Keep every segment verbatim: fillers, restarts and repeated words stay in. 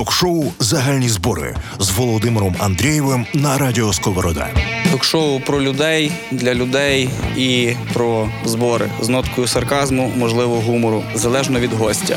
Ток-шоу «Загальні збори» з Володимиром Андрієвим на Радіо Сковорода. Ток-шоу про людей, для людей і про збори. З ноткою сарказму, можливо, гумору. Залежно від гостя.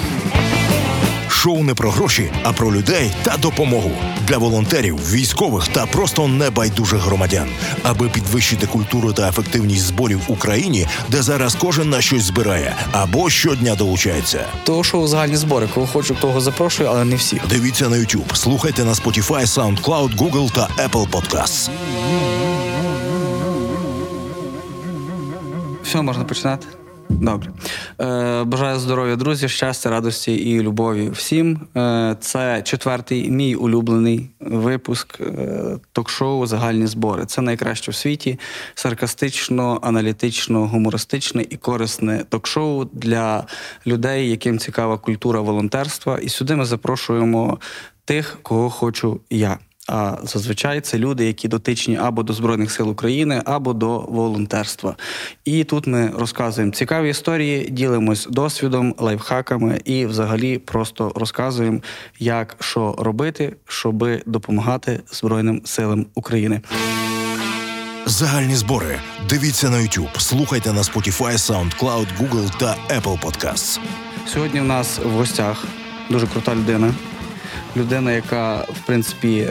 Шоу не про гроші, а про людей та допомогу. Для волонтерів, військових та просто небайдужих громадян. Аби підвищити культуру та ефективність зборів в Україні, де зараз кожен на щось збирає або щодня долучається. То шоу «Загальні збори». Кого хочу, того запрошую, але не всіх. Дивіться на YouTube, слухайте на Spotify, SoundCloud, Google та Apple Podcasts. Все, можна починати? Добре. Е, бажаю здоров'я, друзі, щастя, радості і любові всім. Е, це четвертий мій улюблений випуск е, ток-шоу «Загальні збори». Це найкраще в світі саркастично, аналітично, гумористичне і корисне ток-шоу для людей, яким цікава культура волонтерства. І сюди ми запрошуємо тих, кого хочу я. А зазвичай це люди, які дотичні або до Збройних сил України, або до волонтерства. І тут ми розказуємо цікаві історії, ділимось досвідом, лайфхаками і взагалі просто розказуємо, як, що робити, щоб допомагати Збройним силам України. «Загальні збори». Дивіться на YouTube, слухайте на Spotify, SoundCloud, Google та Apple Podcasts. Сьогодні в нас в гостях дуже крута людина. Людина, яка, в принципі,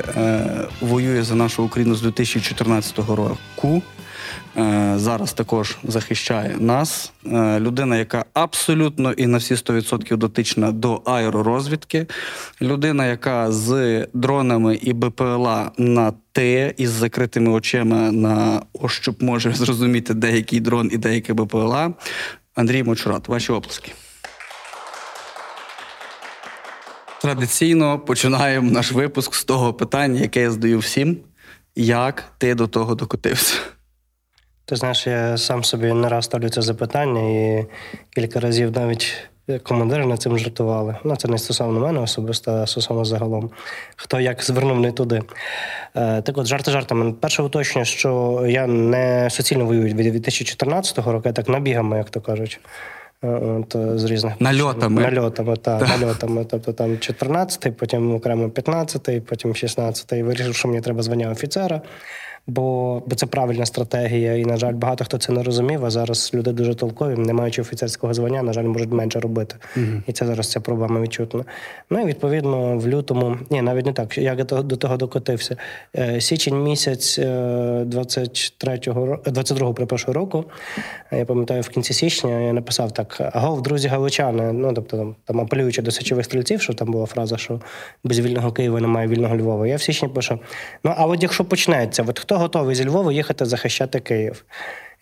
воює за нашу Україну з дві тисячі чотирнадцятого року, зараз також захищає нас. Людина, яка абсолютно і на всі сто відсотків дотична до аеророзвідки. Людина, яка з дронами і БПЛА на «Ти» із закритими очима на ощуп може зрозуміти деякий дрон і деяке БПЛА. Андрій Мочурад, ваші оплески. Традиційно починаємо наш випуск з того питання, яке я задаю всім. Як ти до того докотився? Ти знаєш, я сам собі не раз ставлю це запитання, і кілька разів навіть командири над цим жартували. Ну, це не стосовно мене особисто, а стосовно загалом. Хто як звернув не туди. Так от, жарти жартами. Перше уточнюю, що я не суцільно воюю від дві тисячі чотирнадцятого року, я так набігами, як то кажуть. От, з різних... Нальотами. Нальотами, так, да. нальотами. Тобто там чотирнадцятий, потім окремо п'ятнадцятий, потім шістнадцятий. Вирішив, що мені треба звання офіцера, бо, бо це правильна стратегія. І, на жаль, багато хто це не розумів, а зараз люди дуже толкові, не маючи офіцерського звання, на жаль, можуть менше робити. Mm-hmm. І це зараз ця проблема відчутна. Ну і, відповідно, в лютому... Ні, навіть не так. Я до того докотився. Січень місяць двадцять третього, двадцять другого, перепрошую, року, я пам'ятаю, в кінці січня я написав так: «Гов, друзі галичани», ну, тобто там, там апелюючи до січових стрільців, що там була фраза, що без вільного Києва немає вільного Львова. Я в січні пишу: «Ну, а от якщо почнеться, от хто готовий зі Львова їхати захищати Київ?»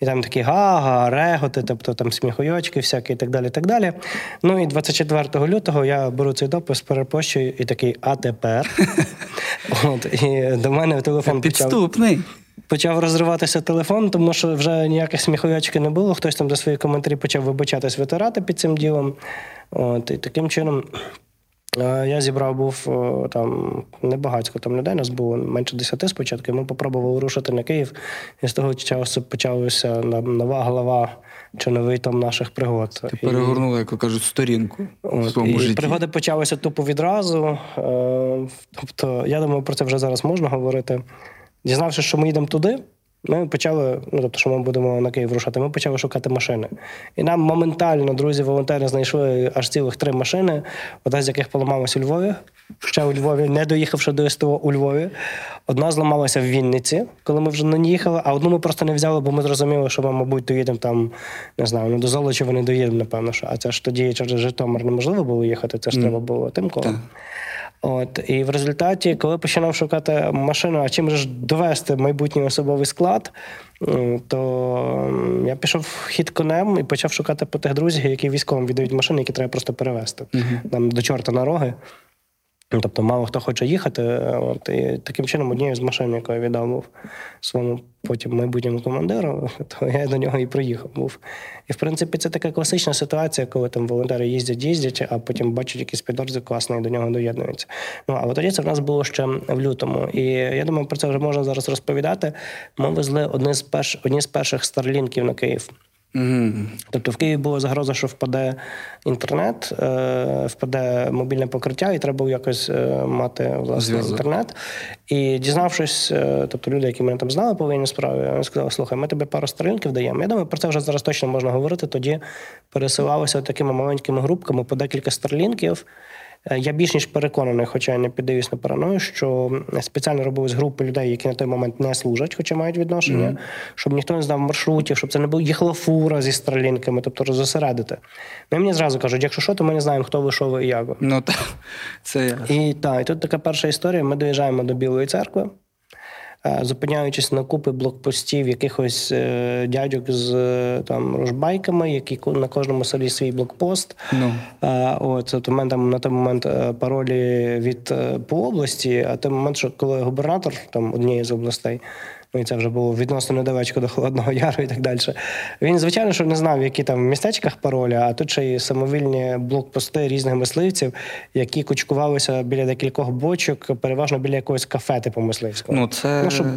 І там такі гага, реготи, тобто там сміхуйочки всякі і так далі, і так далі. Ну і двадцять четвертого лютого я беру цей допис, перепощую і такий: «А тепер?» От, і до мене в телефон почав... Підступний. Почав розриватися телефон, тому що вже ніяких сміховячки не було. Хтось там за свої коментарі почав вибачатись, витирати під цим ділом. От, і таким чином я зібрав був там небагацько там людей, нас було менше десяти спочатку, і ми попробували рушити на Київ. І з того часу почалася нова глава чи новий там наших пригод. Ти перегорнула, як кажуть, сторінку от, в своєму житті. Пригоди почалися тупо відразу. Тобто, я думаю, про це вже зараз можна говорити. Дізнавшись, що ми їдемо туди, ми почали, ну тобто, що ми будемо на Київ рушати, ми почали шукати машини. І нам моментально друзі-волонтери знайшли аж цілих три машини, одна з яких поламалась у Львові, ще у Львові, не доїхавши до СТО у Львові. Одна зламалася в Вінниці, коли ми вже не їхали, а одну ми просто не взяли, бо ми зрозуміли, що ми, мабуть, доїдемо там, не знаю, ну до Золочева не доїдемо, напевно, що. А це ж тоді через Житомир неможливо було їхати, це ж mm. треба було тим колом. От, і в результаті, коли починав шукати машину, а чим же ж довести майбутній особовий склад, то я пішов хід конем і почав шукати по тих друзів, які військовим віддають машини, які треба просто перевезти. Uh-huh. Там до чорта на роги. Тобто мало хто хоче їхати. От, і таким чином однією з машин, яку я віддав був своєму потім майбутньому командиру, то я до нього і приїхав був. І, в принципі, це така класична ситуація, коли там волонтери їздять-їздять, а потім бачать якийсь підрозділ класний і до нього доєднуються. Ну, а от тоді це в нас було ще в лютому. І я думаю, про це вже можна зараз розповідати. Ми везли одні з перших, одні з перших Старлінків на Київ. Mm-hmm. Тобто в Києві була загроза, що впаде інтернет, впаде мобільне покриття, і треба було якось мати власне інтернет. І дізнавшись, тобто люди, які мене там знали по воєнній справі, вони сказали: слухай, ми тобі пару сторінків даємо. Я думаю, про це вже зараз точно можна говорити. Тоді пересилалися такими маленькими групками по декілька сторінків. Я більш ніж переконаний, хоча я не піддаюсь на параною, що спеціально робились групи людей, які на той момент не служать, хоча мають відношення, mm-hmm. щоб ніхто не знав маршрутів, щоб це не була їхала фура зі Старлінками, тобто розосередити. Ну, і мені зразу кажуть, якщо що, то ми не знаємо, хто ви, що ви і як ви. Ну, так, це я. І, та, і тут така перша історія. Ми доїжджаємо до Білої церкви, зупиняючись на купи блокпостів якихось дядьок з там рожбайками, які на кожному селі свій блокпост. No. От, тобто в мене там на той момент паролі від по області, а той момент, що коли губернатор там однієї з областей, ну і це вже було відносно недалечко до Холодного Яру і так далі, він, звичайно, що не знав, в які там в містечках паролі, а тут ще й самовільні блокпости різних мисливців, які кучкувалися біля декількох бочок, переважно біля якогось кафе типу мисливського. Ну, це ну, щоб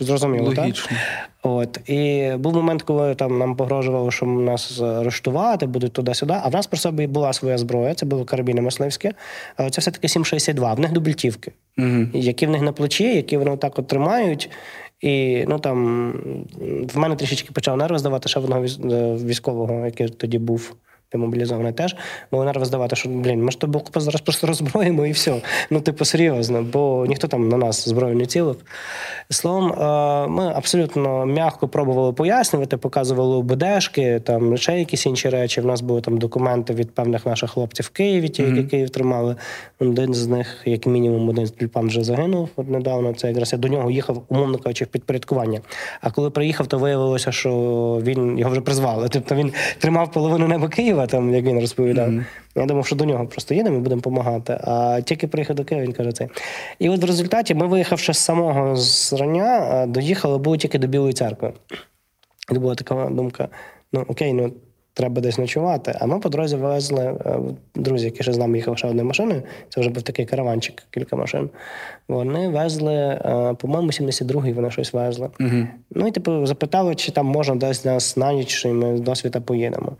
зрозуміло, логічно. Так? От. І був момент, коли там нам погрожувало, що нас арештувати будуть туди-сюди, а в нас при собі була своя зброя, це були карабіни мисливські, але це все-таки сім шістдесят два, в них дубльтівки, угу. які в них на плечі, які вони отак от тримають. І, ну, там, в мене трішечки почав нерви здавати, ще одного військового, який тоді був демобілізований теж, було нерви здавати, що, блін, ми ж тобі зараз просто роззброїмо і все. Ну, типу, серйозно, бо ніхто там на нас зброю не цілив. Словом, ми абсолютно м'яко пробували пояснювати, показували УБДшки, там, ще якісь інші речі. В нас були там документи від певних наших хлопців в Києві, ті, які mm-hmm. Київ тримали. Один з них, як мінімум, один тюльпан вже загинув недавно. Це якраз я до нього їхав, умовно кажучи, в підпорядкування. А коли приїхав, то виявилося, що він, його вже призвали. Тобто він тримав половину неба Києва, там, як він розповідав. Mm-hmm. Я думав, що до нього просто їдемо і будемо допомагати. А тільки приїхав до Києва, він каже це. І от в результаті ми, виїхавши з самого зрання, доїхали, були тільки до Білої церкви. І була така думка, ну окей, ну треба десь ночувати. А ми по дорозі везли, друзі, які ще з нами їхали ще одною машиною, це вже був такий караванчик, кілька машин, вони везли, по-моєму, сімдесят другий вони щось везли. Mm-hmm. Ну і типу запитали, чи там можна десь нас на ніч, і ми до світа поїдемо.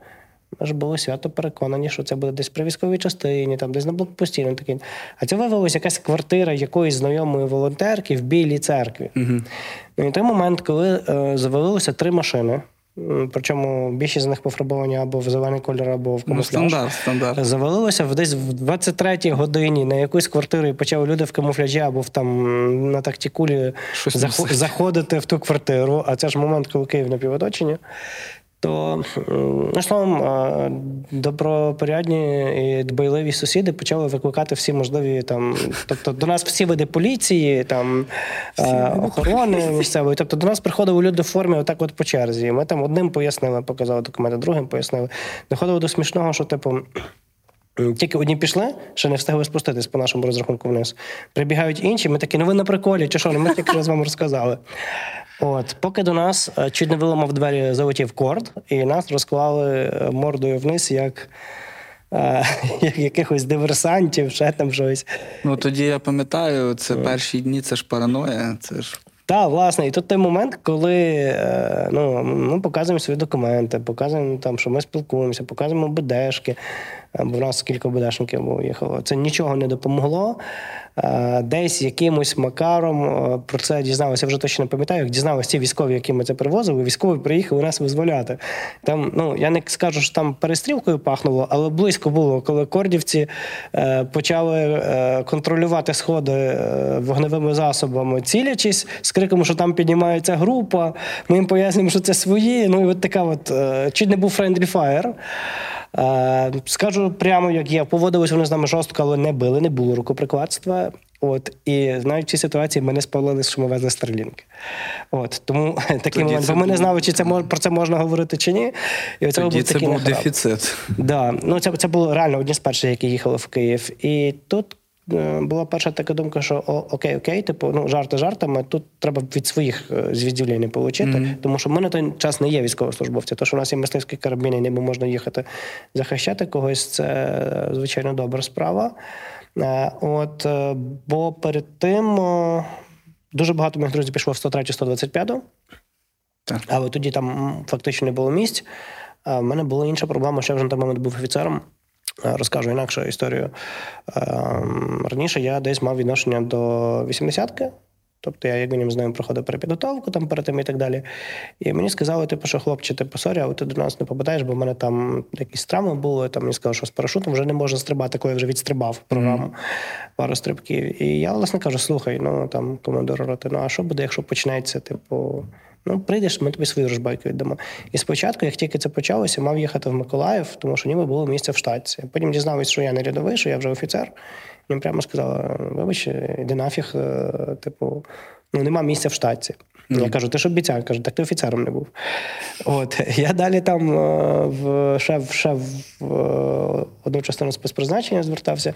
Ми ж були свято переконані, що це буде десь при військовій частині, там десь на блокпості, ну таке. А це виявилася якась квартира якоїсь знайомої волонтерки в Білій церкві. Mm-hmm. Ну, і той момент, коли е, завалилося три машини, причому більшість з них пофарбовані або в зелений кольор, або в камуфляж. Ну, стандарт, стандарт. Завалилося в десь в двадцять третій годині на якусь квартиру і почали люди в камуфляжі або в, там, на тактикулі зах- заходити в ту квартиру. А це ж момент, коли Київ на півоточенні. То, ну, словом, добропорядні і дбайливі сусіди почали викликати всі можливі, там, тобто до нас всі види поліції, там, охорони місцевої. Тобто до нас приходили люди в формі отак от по черзі. Ми там одним пояснили, показали документи, другим пояснили. Доходило до смішного, що, типу, тільки одні пішли, ще не встигли спуститись по нашому розрахунку вниз. Прибігають інші, ми такі, ну ви на приколі, чи що, ми тільки раз вам розказали. От, поки до нас чуть не виламав двері, залетів корд, і нас розклали мордою вниз, як, е, як якихось диверсантів, ще там щось. Ну, тоді я пам'ятаю, це перші дні, це ж параноя, це ж... Так, власне, і тут той момент, коли ну, ми показуємо свої документи, показуємо, там, що ми спілкуємося, показуємо БДшки, бо в нас кілька БДшників виїхало. Це нічого не допомогло. Десь якимось макаром про це дізналися, я вже точно не пам'ятаю, як дізналися ті військові, які ми це привозили, військові приїхали нас визволяти. Там, ну, я не скажу, що там перестрілкою пахнуло, але близько було, коли кордівці почали контролювати сходи вогневими засобами, цілячись, з криком, що там піднімається група, ми їм пояснюємо, що це свої, ну і от така от, чуть не був friendly fire. Скажу прямо, як є, поводились вони з нами жорстко, але не били, не було рукоприкладства. От, і навіть в цій ситуації ми не спалилися, що ми везли Старлінки. От, тому такий момент, бо ми не знали, чи це мож, про це можна говорити, чи ні. І оце тоді був це такий був нахрап. Дефіцит. Да. Ну, це, це було реально одні з перших, які їхали в Київ. І тут була перша така думка, що о, окей, окей, типу, ну, жарти жартами, тут треба від своїх звідділень отримати, mm-hmm. тому що ми на той час не є військовослужбовці. Те, що у нас є мисливські карабіни, і ними можна їхати захищати когось, це, звичайно, добра справа. От, бо перед тим дуже багато моїх друзів пішло в сто третю, сто двадцять п'яту, але тоді там фактично не було місць. В мене була інша проблема, що я вже на той момент був офіцером. Розкажу інакше історію. Раніше я десь мав відношення до вісімдесятки. Тобто я, як мінімум, з ними проходив перепідготовку там перед тим і так далі. І мені сказали, типу, що хлопче, типу, сорі, а ти до нас не попадаєш, бо в мене там якісь травми були. Там мені сказали, що з парашутом вже не можна стрибати, коли я вже відстрибав програму mm-hmm. пару стрибків. І я, власне, кажу, слухай, ну там командир роти, ну а що буде, якщо почнеться, типу, ну прийдеш, ми тобі свою рожбайку віддамо. І спочатку, як тільки це почалося, мав їхати в Миколаїв, тому що ніби було місце в штатці. Потім дізнався, що я не рядовий, що я вже офіцер. Мені прямо сказали, вибач, іди нафіг, типу, ну, нема місця в штатці. Mm. Я кажу, ти ж обіцяв, кажу, так ти офіцером не був. От, я далі там в шеф, шеф в одну частину спецпризначення звертався,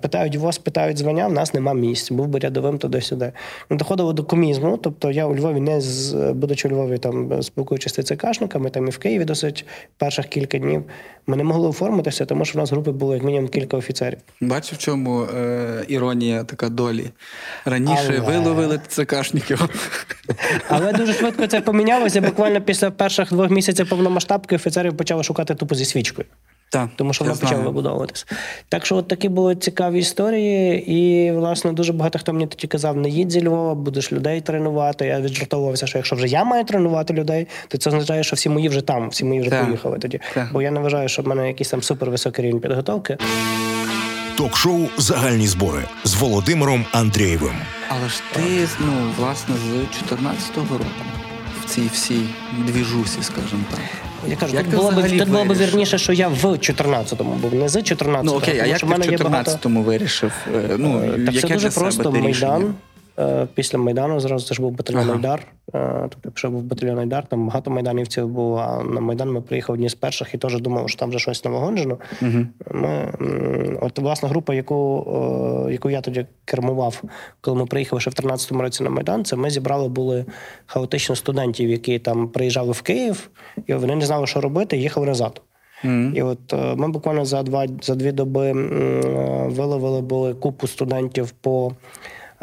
питають ВОЗ, питають звання, в нас нема місць, був би рядовим туди-сюди. Ну, доходило до комізму, тобто я у Львові, не з, будучи у Львові, там, спілкуючись з ЦКшниками, там і в Києві досить перших кілька днів, ми не могли оформитися, тому що в нас в групі було як мінімум кілька офіцерів. Бачу, в чому е- іронія така долі. Раніше Але... виловили ЦКшників. Але дуже швидко це помінялося, буквально після перших двох місяців повномасштабки офіцерів почали шукати тупо зі свічкою. Так, тому що вона почала вибудовуватися. Так що от такі були цікаві історії. І, власне, дуже багато хто мені тоді казав, не їдь зі Львова, будеш людей тренувати. Я віджартовувався, що якщо вже я маю тренувати людей, то це означає, що всі мої вже там, всі мої вже так. поїхали тоді. Так. Бо я не вважаю, що в мене якийсь там супервисокий рівень підготовки. Ток-шоу «Загальні збори» з Володимиром Андрієвим. Але ж ти, ну, власне, з чотирнадцятого року в цій всій двіжусі, скажімо так. Я кажу, як тут було б, тут було б вірніше, що я в чотирнадцятому був, не з чотирнадцятого. Ну окей, а як ти в чотирнадцятому вирішив? Ну, так це дуже просто, Майдан. Після Майдану зразу це ж був батальйон ага. Айдар. Тобто, якщо був батальйон Айдар, там багато майданівців було, а на Майдан ми приїхали одні з перших і теж думали, що там вже щось навагонжено. Угу. Ми, от, власна група, яку, яку я тоді кермував, коли ми приїхали ще в тринадцятому році на Майдан, це ми зібрали були хаотично студентів, які там приїжджали в Київ, і вони не знали, що робити, і їхали назад. Mm-hmm. І от ми буквально за, два, за дві доби виловили були купу студентів по...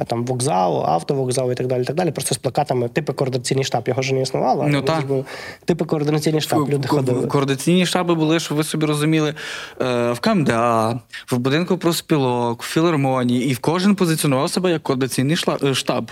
там вокзал, автовокзал і так далі, так далі. Просто з плакатами типи координаційний штаб. Його ж не існувало. Ну, так. Типи координаційний штаб, люди ходили. Координаційні штаби були, щоб ви собі розуміли, в КМДА, в будинку профспілок, в філармонії. І кожен позиціонував себе як координаційний штаб.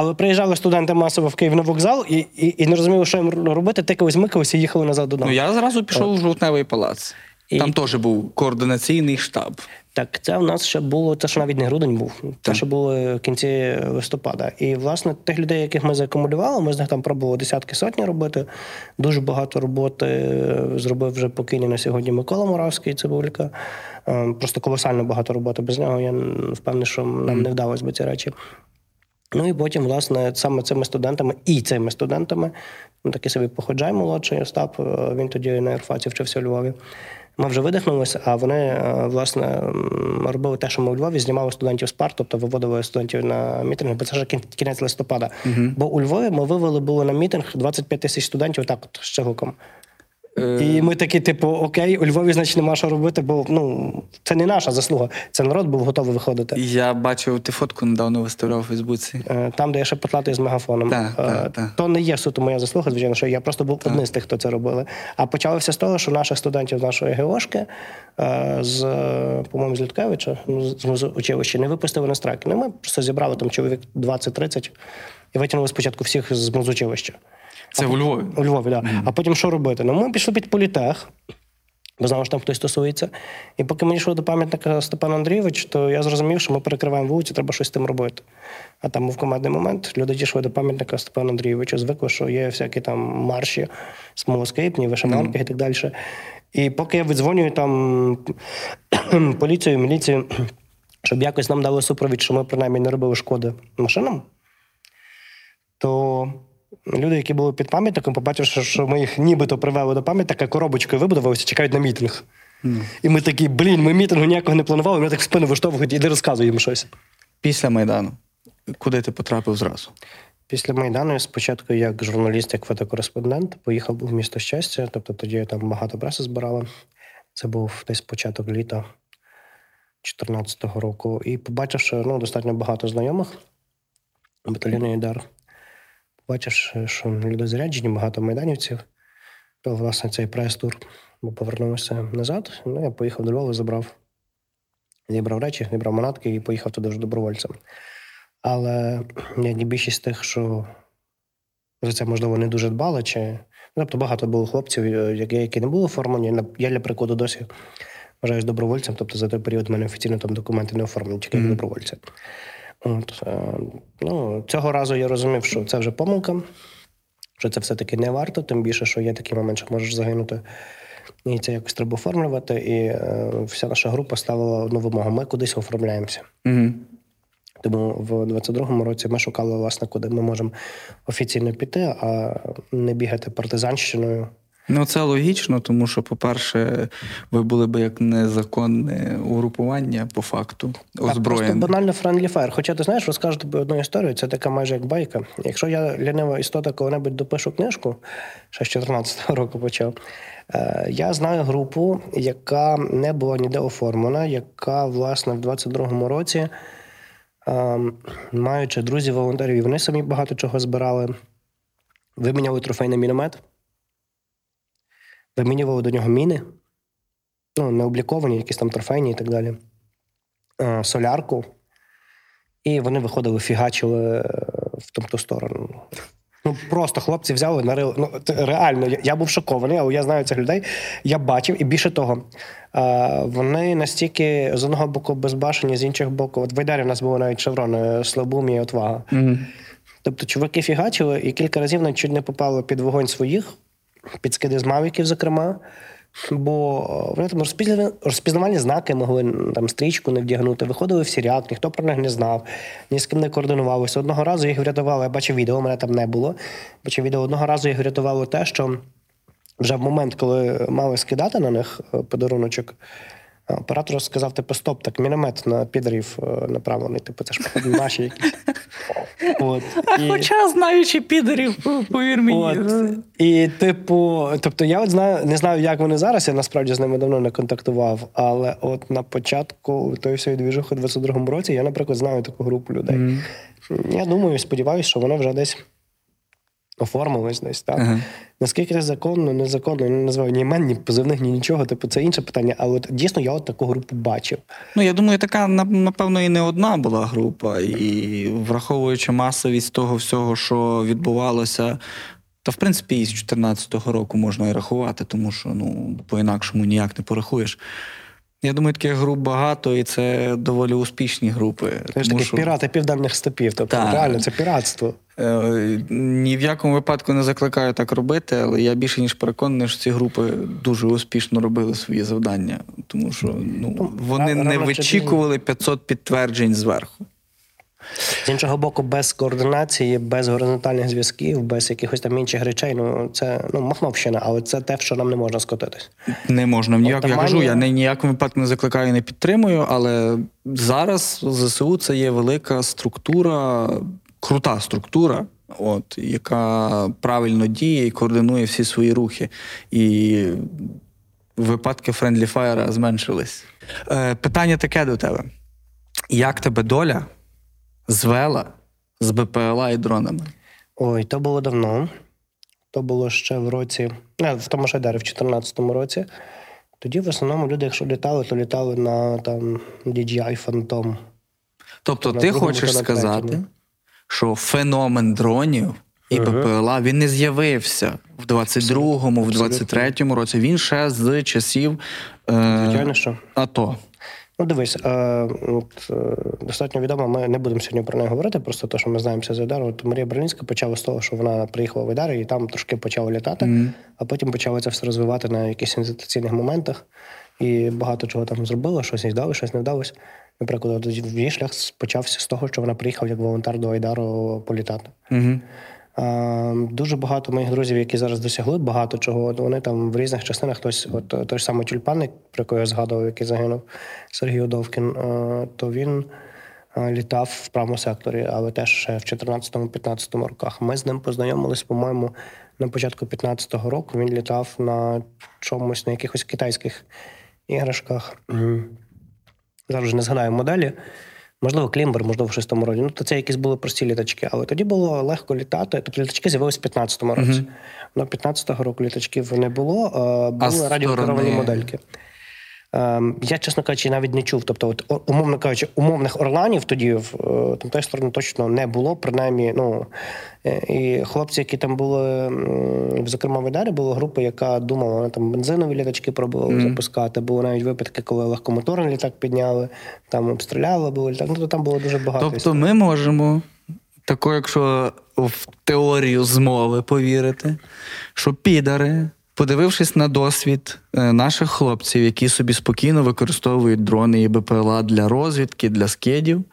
Але приїжджали студенти масово в Київ на вокзал і, і, і не розуміли, що їм робити. Тикались, микались і їхали назад додому. Ну, я зразу пішов у Жовтневий палац. І... Там теж був координаційний штаб. Так, це в нас ще було, це ще навіть не грудень був, це ще було в кінці листопада. І, власне, тих людей, яких ми заакумулювали, ми з них там пробували десятки, сотні робити. Дуже багато роботи зробив вже покійний на сьогодні Микола Муравський, Цибулька. Просто колосально багато роботи без нього. Я впевнений, що нам не вдалося би ці речі. Ну і потім, власне, саме цими студентами і цими студентами, такий собі Походжай молодший, Остап, він тоді на Ірфаці вчився у Львові. Ми вже видихнулися, а вони, власне, робили те, що ми у Львові, знімали студентів з пар, тобто виводили студентів на мітинги, бо це вже кінець листопада. Uh-huh. Бо у Львові ми вивели було на мітинг двадцять п'ять тисяч студентів, так от, з чигуком. І ми такі, типу, окей, у Львові, значить, нема що робити, бо, ну, це не наша заслуга, це народ був готовий виходити. Я бачив, ти фотку недавно виставляв у Фейсбуці. Там, де я ще потлатий з мегафоном. Так, так, так. То не є суто моя заслуга, звичайно, що я просто був одним з тих, хто це робили. А почалося з того, що наших студентів з нашої ГОшки, з, по-моєму, з Людкевича, з училища, не випустили на страйки. Ну, ми просто зібрали там чоловік двадцять-тридцять і витягнули спочатку всіх з музучилища. Це а у Львові? У Львові, так. Да. Mm. А потім що робити? Ну, ми пішли під Політех, бо знали, що там хтось стосується. І поки ми йшли до пам'ятника Степана Андрійовича, то я зрозумів, що ми перекриваємо вулицю, треба щось з тим робити. А там був командний момент, люди дійшли до пам'ятника Степана Андрійовича, звикли, що є всякі там марші, смолоскипні, вишиванки mm. і так далі. І поки я відзвонюю там поліцію, міліцію, щоб якось нам дали супровід, що ми принаймні не робили шкоди машинам, то... Люди, які були під пам'ятником, побачивши, що ми їх нібито привели до пам'ятника, коробочкою вибудувалися, чекають на мітинг. Mm. І ми такі, блін, ми мітингу ніякого не планували, мене так в спину виштовхують, іди розказуй їм щось. Після Майдану куди ти потрапив зразу? Після Майдану я спочатку як журналіст, як фотокореспондент поїхав в місто Щастя, тобто тоді там багато преси збирали. Це був десь початок літа чотирнадцятого року. І побачивши, ну, достатньо багато знайомих, батальйон Айдар, бачиш, що люди заряджені, багато майданівців. власне, цей прес-тур. Ми повернулися назад, ну, я поїхав до Львова, забрав, зібрав речі, зібрав манатки і поїхав туди вже добровольцем. Але більшість тих, що за це, можливо, не дуже дбали, чи... Тобто багато було хлопців, які не були оформлені. Я, для прикладу, досі вважаюсь добровольцем, тобто за той період в мене офіційно там документи не оформлені, тільки mm-hmm. добровольця. От, ну, цього разу я розумів, що це вже помилка, що це все-таки не варто, тим більше, що є такий момент, що можеш загинути. І це якось треба оформлювати, і е, вся наша група ставила одну вимогу. Ми кудись оформляємося. Mm-hmm. Тому в двадцять другому році ми шукали, власне, куди ми можемо офіційно піти, а не бігати партизанщиною. Ну, це логічно, тому що, по-перше, ви були б як незаконне угрупування, по факту, озброєне. Просто банально friendly fire. Хоча, ти знаєш, розкажу тобі одну історію, це така майже як байка. Якщо я, лінива істота, коли-небудь допишу книжку, ще з чотирнадцятого року почав, я знаю групу, яка не була ніде оформлена, яка, власне, в двадцять другому році, маючи друзів-волонтерів, і вони самі багато чого збирали, виміняли трофейний міномет, вимінювали до нього міни, ну, не обліковані, якісь там трофейні і так далі, а, солярку. І вони виходили, фігачили в тому ту сторону. Ну, просто хлопці взяли, нарили. Ну, реально, я, я був шокований, але я знаю цих людей, я бачив, і більше того, а, вони настільки з одного боку безбашені, з іншого боку, от в Айдарі в нас були навіть шеврони «Слабум» і «Отвага». Mm-hmm. Тобто чуваки фігачили, і кілька разів навіть чуть не попали під вогонь своїх, під скиди з «Мавіків», зокрема, бо вони там розпізнавали, розпізнавальні знаки могли, там стрічку не вдягнути, виходили в сіряк, ніхто про них не знав, ні з ким не координувалися. Одного разу їх врятували, я бачив відео, мене там не було, бачив відео, одного разу їх врятувало те, що вже в момент, коли мали скидати на них подаруночок, оператор сказав, типу, стоп, так міномет на підрів направлений, типу, це ж наші якісь. От. А і... хоча, знаючи підерів, повір мені. От. І, типу, тобто я от знаю, не знаю, як вони зараз, я насправді з ними давно не контактував, але от на початку тої всієї двіжухи у двадцять другому році я, наприклад, знаю таку групу людей. Mm. Я думаю, сподіваюся, що вони вже десь оформились десь, так? Uh-huh. Наскільки це законно, незаконно, я не називаю ні імен, ні позивних, ні нічого, типу, це інше питання, але от, дійсно я от таку групу бачив. Ну, я думаю, така, напевно, і не одна була група, і враховуючи масовість того всього, що відбувалося, та, в принципі, і з чотирнадцятого року можна і рахувати, тому що, ну, по-інакшому ніяк не порахуєш. Я думаю, таких груп багато, і це доволі успішні групи. Це ж такі що... пірати південних степів, тобто та. Реально це піратство. Е, ні в якому випадку не закликаю так робити, але я більше ніж переконаний, що ці групи дуже успішно робили свої завдання, тому що ну, ну, вони рано, не вичікували п'ятсот підтверджень зверху. З іншого боку, без координації, без горизонтальних зв'язків, без якихось там інших речей, ну це ну, махновщина, але це те, в що нам не можна скотитись. Не можна. Ніяк, я кажу, я не, ніякому випадку не закликаю і не підтримую, але зараз ЗСУ це є велика структура, крута структура, от, яка правильно діє і координує всі свої рухи. І випадки friendly fire зменшились. Е, питання таке до тебе. Як тебе доля звела з БПЛА і дронами? Ой, то було давно. То було ще в році... Не, в тому ж Айдарі, в чотирнадцятому році. Тоді, в основному, люди, якщо літали, то літали на там Ді Джі Ай Phantom. Тобто ти хочеш сказати, що феномен дронів і угу. БПЛА, він не з'явився в двадцять другому, в двадцять третьому році. Він ще з часів е... Звичайно, що? АТО. Ну, дивись, е, от, е, достатньо відомо, ми не будемо сьогодні про неї говорити, просто те, що ми знаємося з Айдару. От Марія Берлінська почала з того, що вона приїхала в Айдар і там трошки почала літати, mm. а потім почала це все розвивати на якихось інвестиційних моментах. І багато чого там зробила, щось не вдалося, щось не вдалося. Наприклад, її шлях почався з того, що вона приїхала як волонтер до Айдару політати. Mm-hmm. Е, дуже багато моїх друзів, які зараз досягли багато чого, вони там в різних частинах, хтось, от той ж самий Тюльпанник, про якого я згадував, який загинув, Сергій Удовкін, е, то він е, літав в правому секторі, але теж ще в чотирнадцятому-п'ятнадцятому роках. Ми з ним познайомились, по-моєму, на початку п'ятнадцятого року. Він літав на чомусь, на якихось китайських іграшках. Mm-hmm. Зараз не згадаю моделі, можливо, Клімбер, можливо, в шостому році. Ну, то це якісь були прості літачки. Але тоді було легко літати. Тобто літачки з'явилися в п'ятнадцятому році. Mm-hmm. Ну, п'ятнадцятого року літачків не було, були сторони... радіокеровані модельки. Я, чесно кажучи, навіть не чув. Тобто, от, умовно кажучи, умовних орланів тоді в тамтої сторони точно не було, принаймні, ну, і хлопці, які там були, зокрема в Айдарі, була група, яка думала, вона там бензинові літачки пробувала mm-hmm. запускати, були навіть випадки, коли легкомоторний літак підняли, там обстріляли, було літак, ну, то там було дуже багато. Тобто історії. Ми можемо, тако, якщо в теорію змови повірити, що підари, подивившись на досвід наших хлопців, які собі спокійно використовують дрони і БПЛА для розвідки, для скидів,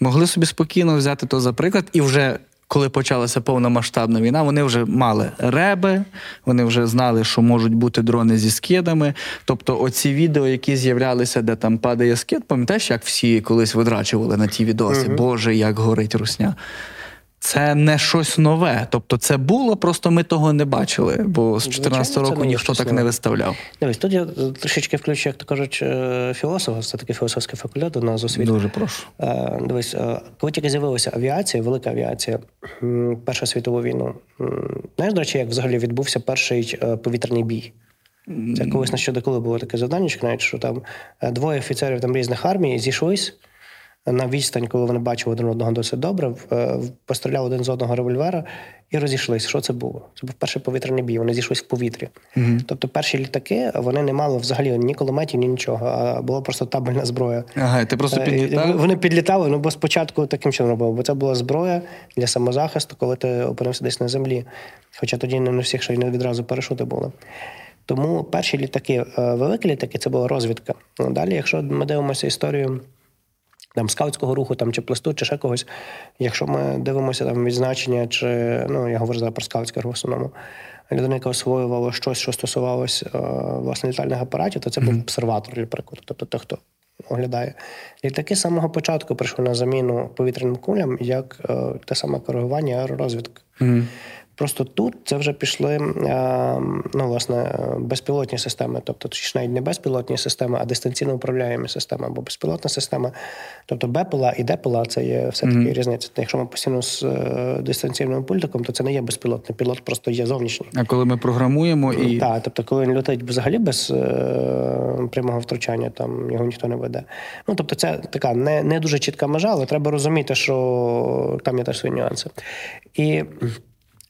могли собі спокійно взяти то за приклад. І вже, коли почалася повномасштабна війна, вони вже мали реби, вони вже знали, що можуть бути дрони зі скидами. Тобто оці відео, які з'являлися, де там падає скид, пам'ятаєш, як всі колись видрачували на ті відоси? Угу. Боже, як горить русня. Це не щось нове. Тобто це було, просто ми того не бачили, бо з чотирнадцятого року ніхто так не виставляв. Дивись, тут я трішечки включу, як то кажуть, філософа, це таки філософський факультет у нас освіти. Дуже прошу. Дивись, коли тільки з'явилася авіація, велика авіація, Першу світову війну, знаєш, до речі, як взагалі відбувся перший повітряний бій? Це колись на щодо коли було таке завдання, навіть, що там двоє офіцерів там різних армій зійшлись, на відстань, коли вони бачили один одного досить добре, постріляли один з одного револьвера і розійшлися. Що це було? Це був перший повітряний бій, вони зійшлися в повітрі. Mm-hmm. Тобто перші літаки, вони не мали взагалі ні кулеметів, ні нічого, а була просто табельна зброя. Ага, ти просто підлітав? Вони підлітали, ну бо спочатку таким чином робили, бо це була зброя для самозахисту, коли ти опинився десь на землі. Хоча тоді не на всіх, що й не відразу парашути були. Тому перші літаки, великі літаки, це була розвідка. Далі, якщо ми дивимося історію там скаутського руху, там, чи пласту, чи ще когось. Якщо ми дивимося там відзначення, чи, ну, я говорю зараз про скаутський рух в основному, людина, яка освоювала щось, що стосувалося е, власне літальних апаратів, то це був mm-hmm. обсерватор, для прикладу, тобто той, хто оглядає. Літаки з самого початку прийшли на заміну повітряним кулям, як е, те саме коригування аеророзвідки. Mm-hmm. Просто тут це вже пішли, ну, власне, безпілотні системи, тобто точніше навіть не безпілотні системи, а дистанційно управляємі системи або безпілотна система. Тобто БПЛА і ДПЛА – це є все-таки mm-hmm. різниця. Якщо ми постійно з дистанційним пультиком, то це не є безпілотний, пілот просто є зовнішній. А коли ми програмуємо і… Так, тобто коли він летить взагалі без прямого втручання, там його ніхто не веде. Ну, тобто це така не, не дуже чітка межа, але треба розуміти, що там є теж свої нюанси. І…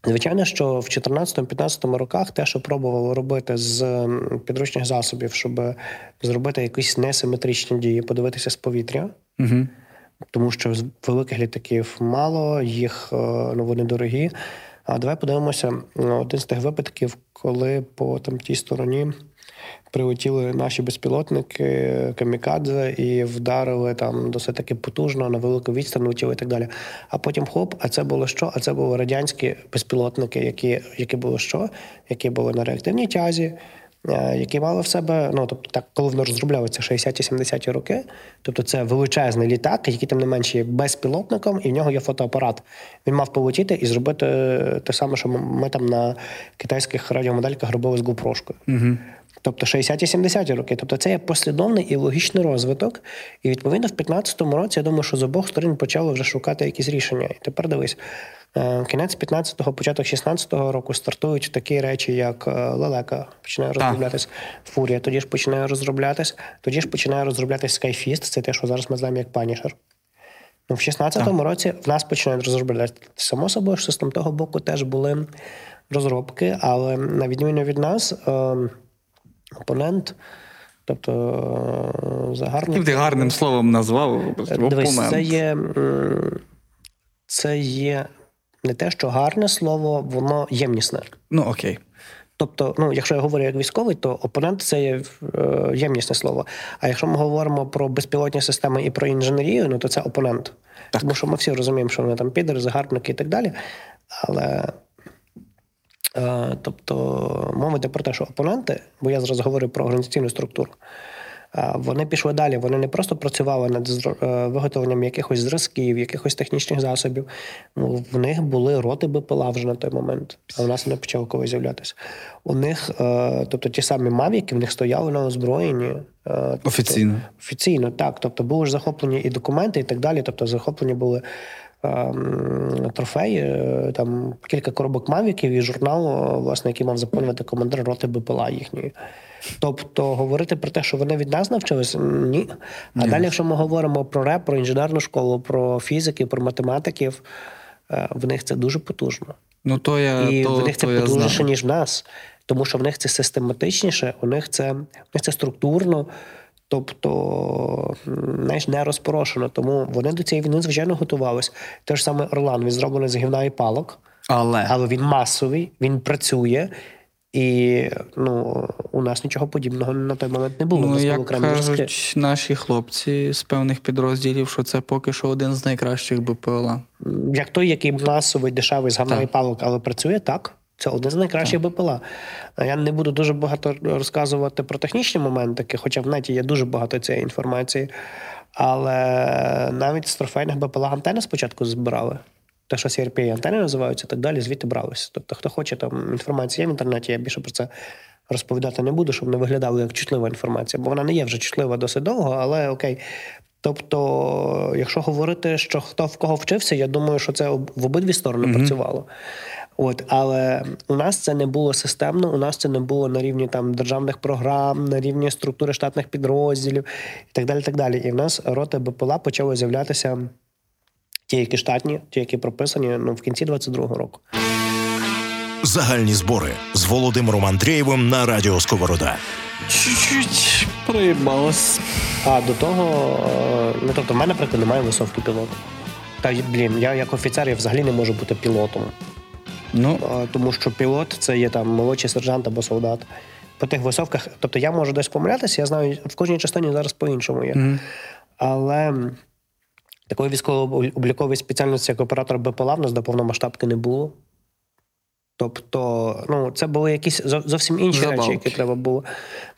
Звичайно, що в чотирнадцятому-п'ятнадцятому роках те, що пробувало робити з підручних засобів, щоб зробити якісь несиметричні дії, подивитися з повітря, угу. тому що великих літаків мало, їх, ну, вони дорогі. А давай подивимося один з тих випадків, коли по там тій стороні прилетіли наші безпілотники, камікадзе, і вдарили там досить таки потужно, на велику відстань летіли і так далі. А потім хоп, а це було що? А це були радянські безпілотники, які, які були що? Які були на реактивній тязі, які мали в себе, ну, тобто так, коли воно розробляли, це шістдесяті-сімдесяті роки, тобто це величезний літак, який тим не менше є безпілотником, і в нього є фотоапарат. Він мав полетіти і зробити те саме, що ми там на китайських радіомодельках робили з GoPro-шкою. Угу. Тобто шістдесяті-сімдесяті роки. Тобто це є послідовний і логічний розвиток. І, відповідно, в п'ятнадцятому році, я думаю, що з обох сторін почали вже шукати якісь рішення. І тепер дивись, кінець п'ятнадцятого, початок шістнадцятого року стартують такі речі, як лелека починає розроблятись, Фурія тоді ж починає розроблятись, тоді ж починає розроблятись Скайфіст, це те, що зараз ми знаємо як Панішер. Ну, в шістнадцятому році в нас починають розроблятись. Само собою, що з того боку теж були розробки, але на відміну від нас... Опонент, тобто загарбник. Ти гарним словом назвав. Дивись, це є, це є не те, що гарне слово, воно ємнісне. Ну, окей. Тобто, ну, якщо я говорю як військовий, то опонент – це є ємнісне слово. А якщо ми говоримо про безпілотні системи і про інженерію, ну, то це опонент. Так. Тому що ми всі розуміємо, що вони там підери, загарбники і так далі. Але... Тобто мова йде про те, що опоненти, бо я зараз говорю про організаційну структуру, вони пішли далі. Вони не просто працювали над виготовленням якихось зразків, якихось технічних засобів. В них були роти БПЛА вже на той момент, а в нас вони почали коли з'являтися. У них, тобто ті самі «Мавіки», в них стояли на озброєнні. Тобто, офіційно. Офіційно, так. Тобто були ж захоплені і документи, і так далі. Тобто захоплені були трофей, там кілька коробок «Мавіків» і журнал, власне, який мав заповнювати командир роти БПЛА їхньої. Тобто говорити про те, що вони від нас навчилися? Ні. А Ні. далі, якщо ми говоримо про РЕП, про інженерну школу, про фізиків, про математиків, в них це дуже потужно. Ну, то я, і то, в них це потужніше, знаю. Ніж в нас. Тому що в них це систематичніше, у них це, у них це структурно, тобто, знаєш, не розпорошено. Тому вони до цієї війни, звичайно, готувалися. Те ж саме Орлан, він зроблений з гівна і палок, але, але він масовий, він працює. І, ну, у нас нічого подібного на той момент не було. Ну, як кажуть наші хлопці з певних підрозділів, що це поки що один з найкращих БПЛА. Як той, який масовий, дешевий, з гавна і палок, але працює, так. Це один з найкращих так. БПЛА. Я не буду дуже багато розказувати про технічні моменти, хоча в неті є дуже багато цієї інформації. Але навіть з трофейних БПЛА антени спочатку збирали. Те, що сі ар пі антени називаються, і так далі, звідти бралися. Тобто, хто хоче, там інформація є в інтернеті, я більше про це розповідати не буду, щоб не виглядало як чутлива інформація, бо вона не є вже чутлива досить довго, але окей. Тобто, якщо говорити, що хто в кого вчився, я думаю, що це в обидві сторони mm-hmm. працювало. От, але у нас це не було системно, у нас це не було на рівні там державних програм, на рівні структури штатних підрозділів і так далі, так далі. І в нас роти БПЛА почали з'являтися ті, які штатні, ті, які прописані, ну, в кінці двадцять другого року. Загальні збори з Володимиром Андрієвим на Радіо Сковорода. Чуть-чуть проїбалось. А до того, ну, тобто, в мене, наприклад, немає висовки пілота. Та, блін, я як офіцер, я взагалі не можу бути пілотом. Ну. Тому що пілот – це є там молодший сержант або солдат. По тих висовках, тобто, я можу десь помилятися, я знаю, в кожній частині зараз по-іншому є. Mm. Але такої військово-облікової спеціальності, як оператор БПЛА, в нас до повномасштабки не було. Тобто, ну, це були якісь зовсім інші Забавки. речі, які треба було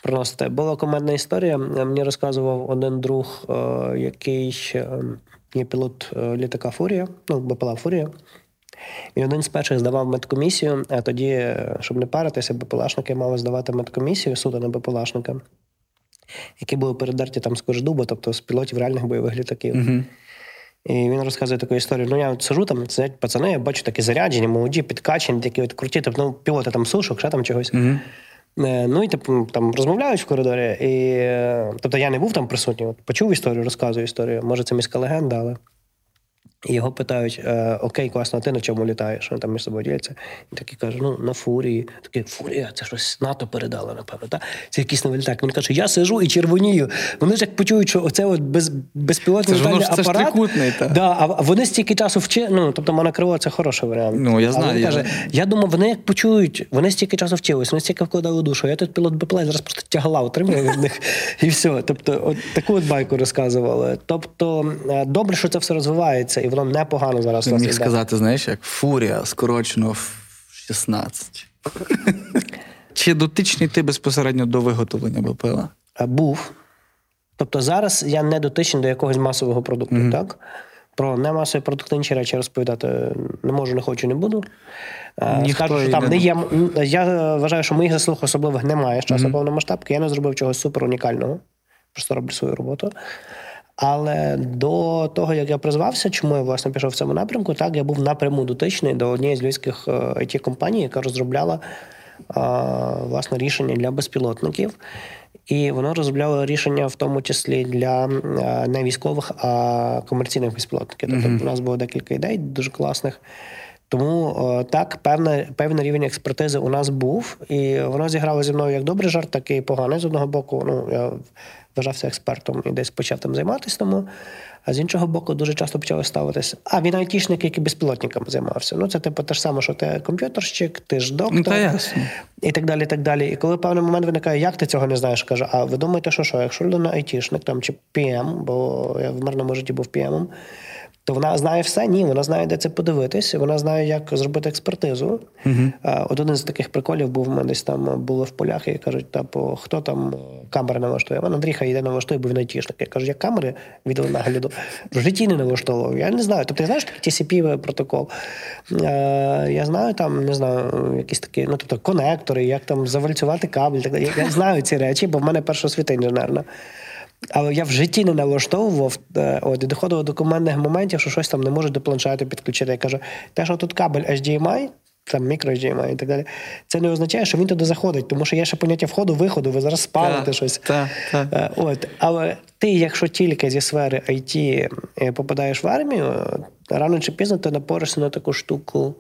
приносити. Була командна історія. Мені розказував один друг, який є пілот літака «Фурія», ну, БПЛА «Фурія». І один з перших здавав медкомісію, а тоді, щоб не паритися, БПЛАшники мали здавати медкомісію, суто на БПЛАшника, які були передерті там з Кожедуба, тобто з пілотів реальних бойових літаків. Mm-hmm. І він розказує таку історію. Ну, я от сижу там, сидять пацани, я бачу такі заряджені, молоді, підкачені, такі от круті, тобто, ну, пілоти там сушок, ще там чогось. Mm-hmm. Ну, і типу, там розмовляють в коридорі. І, тобто, я не був там присутній, от, почув історію, розказую історію. Може, це міська легенда, але... І його питають: окей, класно, а ти на чому літаєш? Вони там між собою діляться. І такий каже: ну, на «Фурії». Такий: «Фурія, це щось НАТО передало, напевно, так? Це якийсь новий літак». Він каже: я сижу і червонію. Вони ж як почують, що оце от без, безпілотний літальний апарат. Трикутний, та. Да, а вони стільки часу вчили, ну, тобто монокрило – це хороший варіант. Ну, я знаю. Він я... каже, я думав, вони як почують, вони стільки часу вчились, вони стільки вкладали душу, я тут пілот БПЛА, зараз просто тягла отримую від них, і все. Тобто, от таку от байку розказували. Тобто, добре, що це все розвивається. Воно непогано зараз. Він міг сказати, знаєш, як «Фурія», скорочено в шістнадцять. Чи дотичний ти безпосередньо до виготовлення БПЛА? Був. Тобто зараз я не дотичний до якогось масового продукту, mm-hmm. так? Про немасові продукти інші речі розповідати не можу, не хочу, не буду. Скажу, що там не є. Я вважаю, що моїх заслуг особливих немає з часу mm-hmm. повномасштабки. Я не зробив чогось супер унікального. Просто роблю свою роботу. Але до того, як я призвався, чому я, власне, пішов в цьому напрямку, так, я був напряму дотичний до однієї з львівських ай ті-компаній, яка розробляла, власне, рішення для безпілотників. І воно розробляло рішення в тому числі для не військових, а комерційних безпілотників. Тобто mm-hmm. у нас було декілька ідей дуже класних. Тому так, певний, певний рівень експертизи у нас був, і воно зіграло зі мною як добрий жарт, так і поганий. З одного боку, ну, я вважався експертом і десь почав там займатися тому, а з іншого боку, дуже часто почали ставитися: а він айтішник, який безпілотником займався. Ну, це типу те ж саме, що ти комп'ютерщик, ти ж доктор, ну, і так далі, і так далі. І коли певний момент виникає, як ти цього не знаєш, кажу: а ви думаєте, що що, якщо людина айтішник, там, чи пі ем, бо я в мирному житті був пі емом, То вона знає все? Ні, вона знає, де це подивитись, вона знає, як зробити експертизу. Uh-huh. Один з таких приколів був, ми десь там були в полях, і кажуть, типу, хто там камери налаштує? Вон Андрій хай йде налаштує, бо він айтішник. Я кажу, я камери від нагляду в житті не налаштовував, я не знаю. Тобто, я знаю, що такий Ті Сі Пі-протокол? Я знаю, там, не знаю, якісь такі, ну, тобто, конектори, як там завальцювати кабель, так далі. Я знаю ці речі, бо в мене перша освіта інженерна. Але я в житті не налаштовував, от, і доходило до коментних моментів, що щось там не можуть до планшету підключити. Я кажу, те, що тут кабель Ейч Ді Ем Ай, там мікро-Ейч Ді Ем Ай і так далі, це не означає, що він туди заходить, тому що є ще поняття входу-виходу, ви зараз спалите та, щось. Та, та. От, але ти, якщо тільки зі сфери ай ті попадаєш в армію, рано чи пізно ти напоришся на таку штуку.